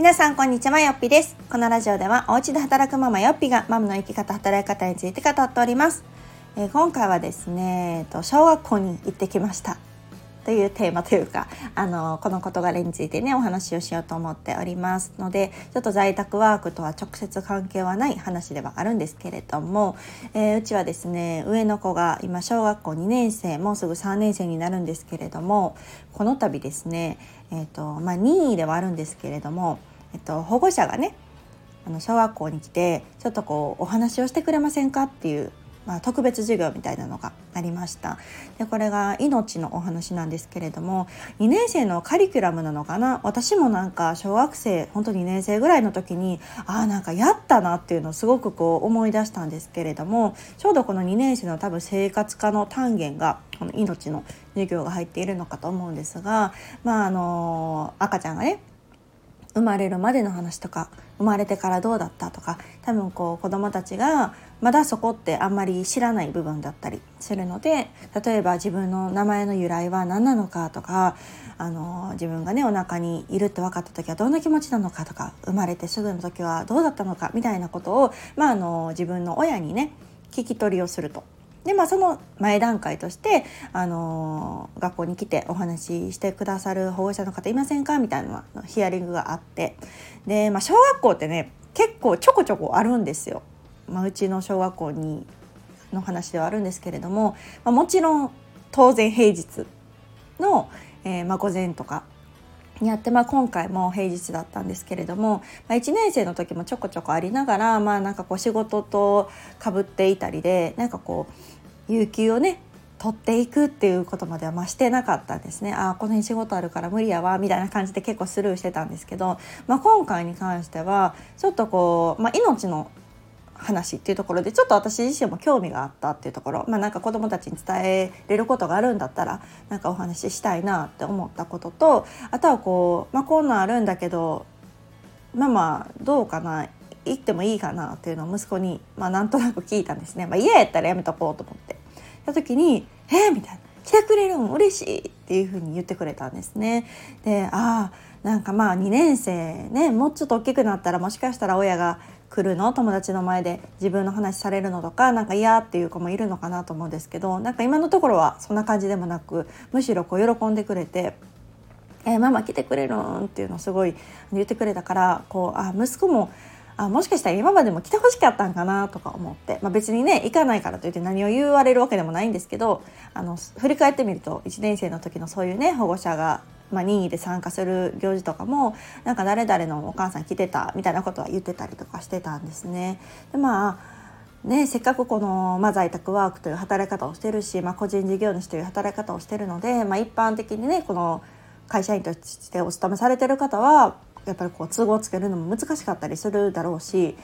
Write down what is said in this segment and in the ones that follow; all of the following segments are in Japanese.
皆さんこんにちは、よっぴです。このラジオではお家で働くママよっぴがママの生き方、働き方について語っております。今回はですね、小学校に行ってきましたというテーマというか、この事柄についてね、お話をしようと思っておりますので、ちょっと在宅ワークとは直接関係はない話ではあるんですけれども、うちはですね、上の子が今小学校2年生、もうすぐ3年生になるんですけれども、この度ですね、任意ではあるんですけれども、保護者がね、小学校に来てちょっとお話をしてくれませんかっていう特別授業みたいなのがありました。でこれが命のお話なんですけれども、2年生のカリキュラムなのかな、私もなんか小学生本当に2年生ぐらいの時になんかやったなっていうのをすごく思い出したんですけれども、ちょうどこの2年生の多分生活科の単元がこの命の授業が入っているのかと思うんですが、赤ちゃんがね、生まれるまでの話とか、生まれてからどうだったとか、多分子どもたちがまだそこってあんまり知らない部分だったりするので、例えば自分の名前の由来は何なのかとか、自分がね、お腹にいるって分かった時はどんな気持ちなのかとか、生まれてすぐの時はどうだったのかみたいなことを、自分の親にね、聞き取りをすると。でその前段階として、学校に来てお話ししてくださる保護者の方いませんかみたいなのヒアリングがあって、で、小学校ってね、結構ちょこちょこあるんですよ。うちの小学校にの話ではあるんですけれども、もちろん当然平日の、午前とかやって、今回も平日だったんですけれども、1年生の時もちょこちょこありながら、なんか仕事とかぶっていたりで、なんか有給をね取っていくっていうことまではしてなかったんですね。この辺仕事あるから無理やわみたいな感じで結構スルーしてたんですけど、今回に関してはちょっと命の話っていうところで、ちょっと私自身も興味があったっていうところ、なんか子どもたちに伝えれることがあるんだったら、なんかお話ししたいなって思ったことと、あとはこんなんあるんだけどママどうかな、行ってもいいかなっていうのを息子に、なんとなく聞いたんですね。嫌やったらやめとこうと思ってた時に、みたいな、来てくれるの嬉しいっていう風に言ってくれたんですね。で、なんか2年生ね、もうちょっと大きくなったら、もしかしたら親が来るの、友達の前で自分の話されるのとか、なんか嫌っていう子もいるのかなと思うんですけど、なんか今のところはそんな感じでもなく、むしろ喜んでくれて、ママ来てくれるんっていうのをすごい言ってくれたから、息子ももしかしたら今までも来てほしかったんかなとか思って、別にね、行かないからといって何を言われるわけでもないんですけど、振り返ってみると1年生の時のそういうね、保護者が任意で参加する行事とかも、なんか誰々のお母さん来てたみたいなことは言ってたりとかしてたんですね。でね、せっかく在宅ワークという働き方をしてるし、個人事業主という働き方をしてるので、一般的にね、この会社員としてお勤めされてる方はやっぱり都合をつけるのも難しかったりするだろうし、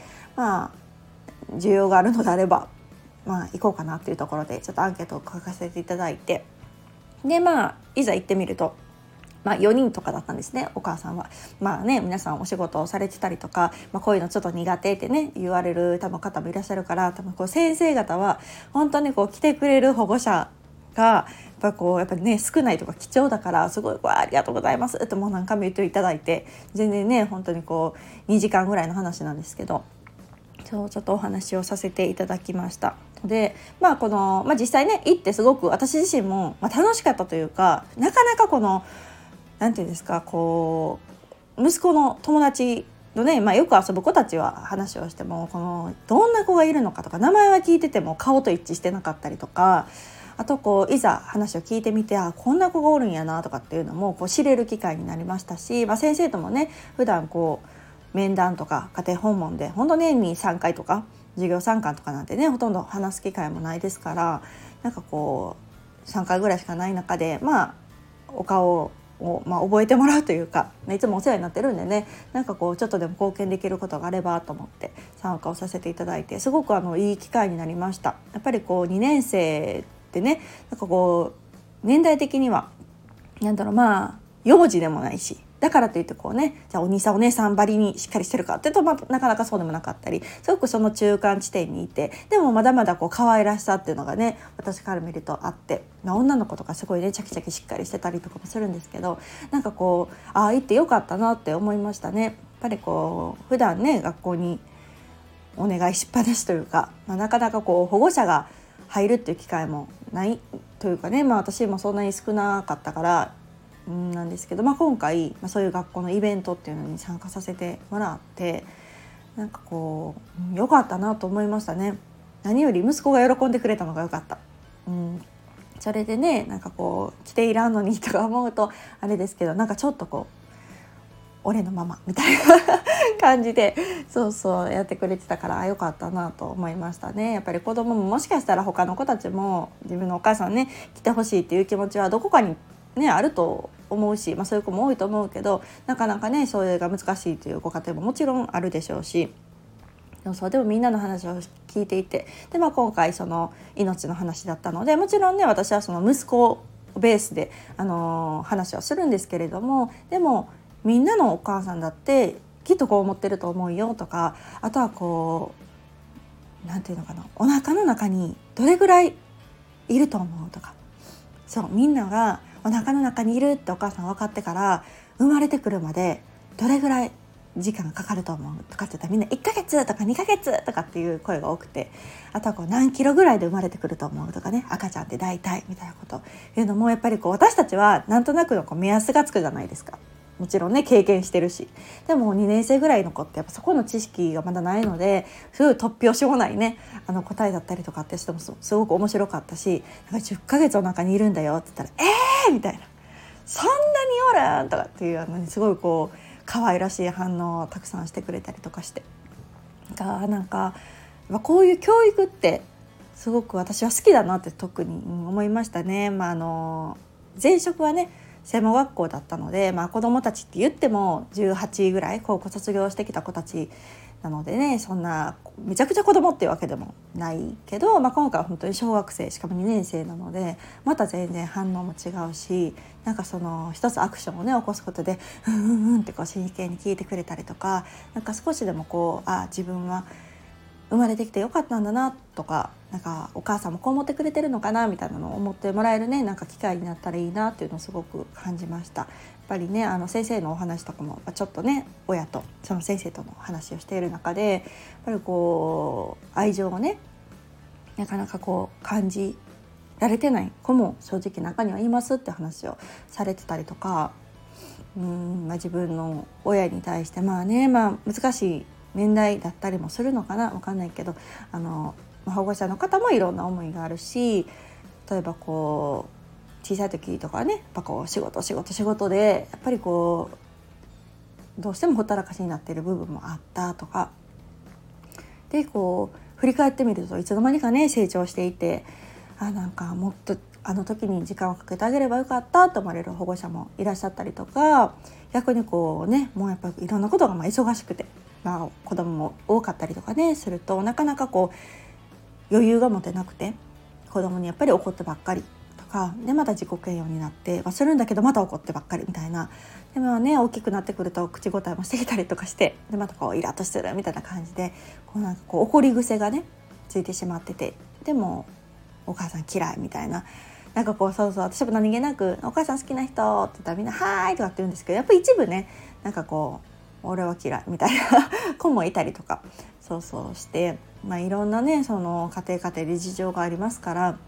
需要があるのであれば、行こうかなっていうところでちょっとアンケートを書かせていただいて、でいざ行ってみると、4人とかだったんですね、お母さんは。皆さんお仕事をされてたりとか、こういうのちょっと苦手ってね、言われる多分方もいらっしゃるから、多分先生方は本当に来てくれる保護者がやっぱりね、少ないとか貴重だから、すごいありがとうございますってもう何回も言っていただいて、全然ね、本当に2時間ぐらいの話なんですけど、ちょっとお話をさせていただきました。で、実際ね、行ってすごく私自身も楽しかったというか、なかなかなんていうんですか、息子の友達のね、よく遊ぶ子たちは話をしても、どんな子がいるのかとか、名前は聞いてても顔と一致してなかったりとか、あといざ話を聞いてみて、こんな子がおるんやなとかっていうのも知れる機会になりましたし、先生ともね、普段面談とか家庭訪問で、本当年に3回とか授業参観とかなんてね、ほとんど話す機会もないですから、なんか3回ぐらいしかない中で、お顔を覚えてもらうというか、いつもお世話になってるんでね、なんかちょっとでも貢献できることがあればと思って参加をさせていただいて、すごくいい機会になりました。やっぱり2年生ってね、なんか年代的にはなんだろう、幼児でもないし、だからといってね、じゃあお兄さんお姉さんばりにしっかりしてるかっていうと、なかなかそうでもなかったり、すごくその中間地点にいて、でもまだまだ可愛らしさっていうのがね、私から見るとあって、女の子とかすごいね、チャキチャキしっかりしてたりとかもするんですけど、なんか行ってよかったなって思いましたね。やっ中でこう普段ね学校にお願いしっぱなしというか、なかなかこう保護者が入るっていう機会もないというかね、私もそんなに少なかったからなんですけど、今回、そういう学校のイベントっていうのに参加させてもらってなんかこう良かったなと思いましたね。何より息子が喜んでくれたのが良かった、それでねなんかこう来ていらんのにとか思うとあれですけど、なんかちょっとこう俺のママみたいな感じでそうやってくれてたから良かったなと思いましたね。やっぱり子供ももしかしたら他の子たちも自分のお母さんね来てほしいっていう気持ちはどこかにねあると思うし、そういう子も多いと思うけど、なかなかねそれが難しいというご家庭ももちろんあるでしょうし、でもみんなの話を聞いていて、で、今回その命の話だったので、もちろんね私はその息子ベースで、話をするんですけれども、でもみんなのお母さんだってきっとこう思ってると思うよとか、あとはこうなんていうのかな、お腹の中にどれぐらいいると思うとか、みんながお腹の中にいるってお母さん分かってから生まれてくるまでどれぐらい時間がかかると思うとかって言ったら、みんな1ヶ月とか2ヶ月とかっていう声が多くて、あとはこう何キロぐらいで生まれてくると思うとかね、赤ちゃんって大体みたいなこというのも、やっぱりこう私たちはなんとなくのこう目安がつくじゃないですか。もちろんね経験してるし、でも2年生ぐらいの子ってやっぱそこの知識がまだないので、すごい突拍子もないね答えだったりとかってしてもすごく面白かったし、なんか10ヶ月お腹にいるんだよって言ったらみたいな、そんなにおらんとかっていうのにすごいこう可愛らしい反応をたくさんしてくれたりとかして、なんかこういう教育ってすごく私は好きだなって特に思いましたね。前職はね専門学校だったので、子どもたちって言っても18ぐらい高校卒業してきた子たちなのでね、そんなめちゃくちゃ子どもっていうわけでもないけど、今回は本当に小学生、しかも2年生なのでまた全然反応も違うし、なんかその一つアクションをね起こすことでうんってこう真剣に聞いてくれたりとか、なんか少しでもこう自分は生まれてきてよかったんだなとか、なんかお母さんもこう思ってくれてるのかなみたいなのを思ってもらえるね、なんか機会になったらいいなっていうのをすごく感じました。やっぱりね先生のお話とかもちょっとね親とその先生との話をしている中で、やっぱりこう愛情をねなかなかこう感じられてない子も正直中にはいますって話をされてたりとか、自分の親に対して難しい年代だったりもするのかな、分かんないけど、保護者の方もいろんな思いがあるし、例えばこう小さい時とかね、こう仕事でやっぱりこうどうしてもほったらかしになっている部分もあったとかで、こう振り返ってみるといつの間にかね成長していて、なんかもっとあの時に時間をかけてあげればよかったと思われる保護者もいらっしゃったりとか、逆にこうねもうやっぱりいろんなことが忙しくて、子供も多かったりとかねすると、なかなかこう余裕が持てなくて子供にやっぱり怒ってばっかりとかで、また自己嫌悪になってするんだけど、また怒ってばっかりみたいな。でもね大きくなってくると口答えもしてきたりとかして、でまたこうイラッとするみたいな感じで、なんかこう怒り癖がねついてしまってて、でもお母さん嫌いみたいな。なんかこう私も何気なくお母さん好きな人って言ったらみんなはーいとかって言うんですけど、やっぱり一部ねなんかこう俺は嫌いみたいな子もいたりとかして、いろんなねその家庭で事情がありますから、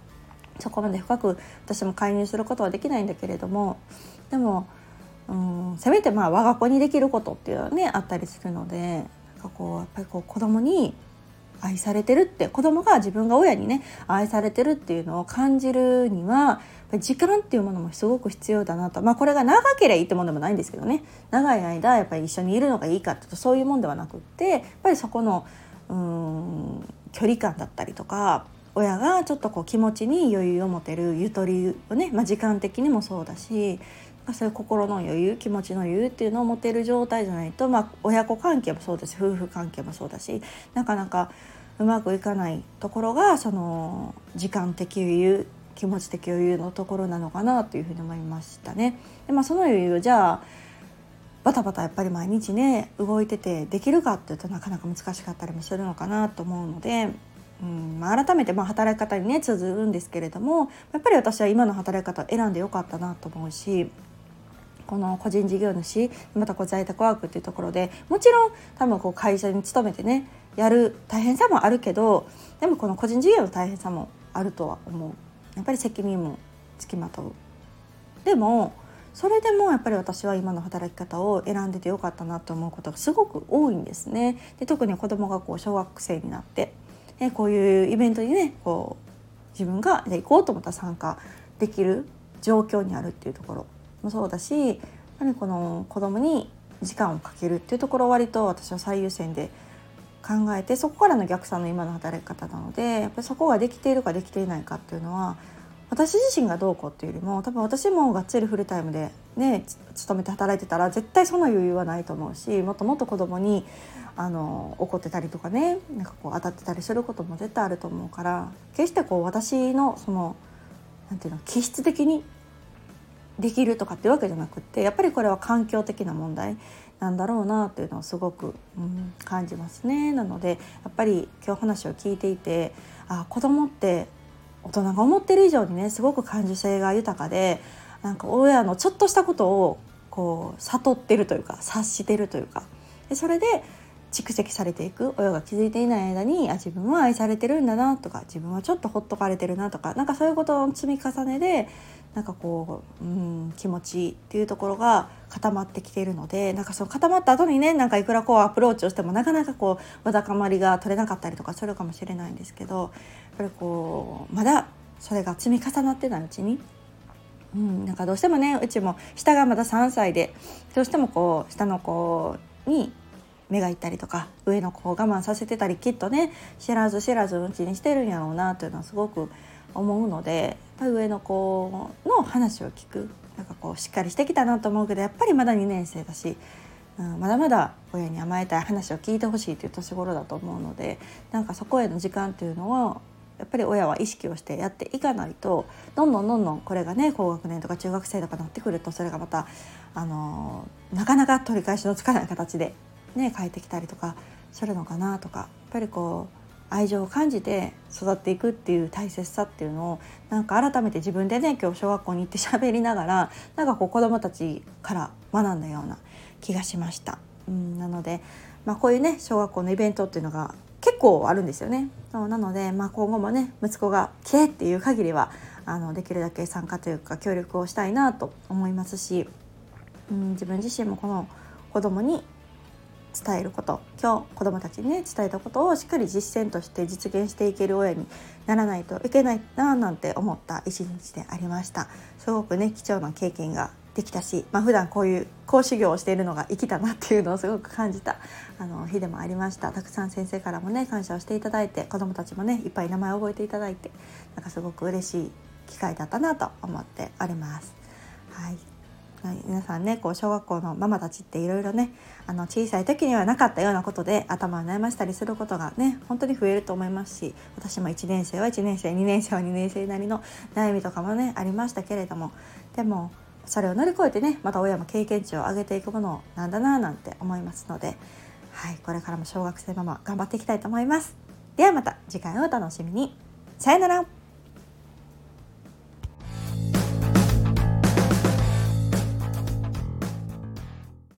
そこまで深く私も介入することはできないんだけれども、でもせめて我が子にできることっていうのはねあったりするので、なんかこうやっぱりこう子供に愛されてるって、子供が自分が親にね愛されてるっていうのを感じるには時間っていうものもすごく必要だなと、これが長ければいいってものでもないんですけどね、長い間やっぱり一緒にいるのがいいかっていうとそういうもんではなくって、やっぱりそこの距離感だったりとか、親がちょっとこう気持ちに余裕を持てるゆとりをね、時間的にもそうだし、そういう心の余裕、気持ちの余裕っていうのを持てる状態じゃないと、親子関係もそうだし夫婦関係もそうだし、なかなかうまくいかないところがその時間的余裕、気持ち的余裕のところなのかなというふうに思いましたね。で、その余裕じゃあバタバタやっぱり毎日ね動いててできるかっていうとなかなか難しかったりもするのかなと思うので、改めて働き方にね続くんですけれども、やっぱり私は今の働き方を選んでよかったなと思うし、この個人事業主、またこう在宅ワークっていうところで、もちろん多分こう会社に勤めてねやる大変さもあるけど、でもこの個人事業の大変さもあるとは思う。やっぱり責任もつきまとう。でもそれでもやっぱり私は今の働き方を選んでてよかったなと思うことがすごく多いんですね。で、特に子供がこう小学生になって、こういうイベントにねこう自分が行こうと思ったら参加できる状況にあるっていうところもそうだし、やっぱりこの子供に時間をかけるっていうところを割と私は最優先で考えて、そこからの逆算の今の働き方なので、やっぱりそこができているかできていないかっていうのは私自身がどうこうっていうよりも、多分私もがっつりフルタイムでね勤めて働いてたら絶対そんな余裕はないと思うし、もっともっと子供に怒ってたりとかね、なんかこう当たってたりすることも絶対あると思うから、決してこう私のそのなんていうの気質的にできるとかっていうわけじゃなくって、やっぱりこれは環境的な問題なんだろうなっていうのをすごく、感じますね。なのでやっぱり今日話を聞いていて、子供って大人が思ってる以上にねすごく感受性が豊かで、なんか親のちょっとしたことをこう悟ってるというか察してるというか、でそれで蓄積されていく、親が気づいていない間に自分は愛されてるんだなとか、自分はちょっとほっとかれてるなとか、なんかそういうことの積み重ねでなんかこう、気持ちっていうところが固まってきているので、なんかその固まった後にね、なんかいくらこうアプローチをしてもなかなかこうわだかまりが取れなかったりとかするかもしれないんですけど、やっぱりこうまだそれが積み重なってないうちに、なんかどうしてもね、うちも下がまだ3歳でどうしてもこう下の子に目がいったりとか、上の子を我慢させてたり、きっとね知らず知らずうちにしてるんやろうなというのはすごく思うので、やっぱり上の子の話を聞く、なんかこうしっかりしてきたなと思うけど、やっぱりまだ2年生だし、まだまだ親に甘えたい、話を聞いてほしいという年頃だと思うので、なんかそこへの時間というのはやっぱり親は意識をしてやっていかないと、どんどんこれがね高学年とか中学生とかなってくると、それがまたなかなか取り返しのつかない形でね、変えてきたりとかするのかなとか、やっぱりこう愛情を感じて育っていくっていう大切さっていうのをなんか改めて自分でね今日小学校に行って喋りながら、なんかこう子どもたちから学んだような気がしました。なので、こういうね小学校のイベントっていうのが結構あるんですよね。そうなので、今後もね息子が来てっていう限りはできるだけ参加というか協力をしたいなと思いますし、自分自身もこの子どもに伝えること、今日子どもたちにね伝えたことをしっかり実践として実現していける親にならないといけないななんて思った一日でありました。すごくね貴重な経験ができたし、普段こういう講師業をしているのが生きたなっていうのをすごく感じた日でもありました。たくさん先生からもね感謝をしていただいて、子どもたちもねいっぱい名前を覚えていただいて、なんかすごく嬉しい機会だったなと思っております。皆さんねこう小学校のママたちっていろいろね小さい時にはなかったようなことで頭を悩ましたりすることがね本当に増えると思いますし、私も1年生は1年生、2年生は2年生なりの悩みとかもねありましたけれども、でもそれを乗り越えてねまた親も経験値を上げていくものなんだななんて思いますので、これからも小学生ママ頑張っていきたいと思います。ではまた次回をお楽しみに。さよなら。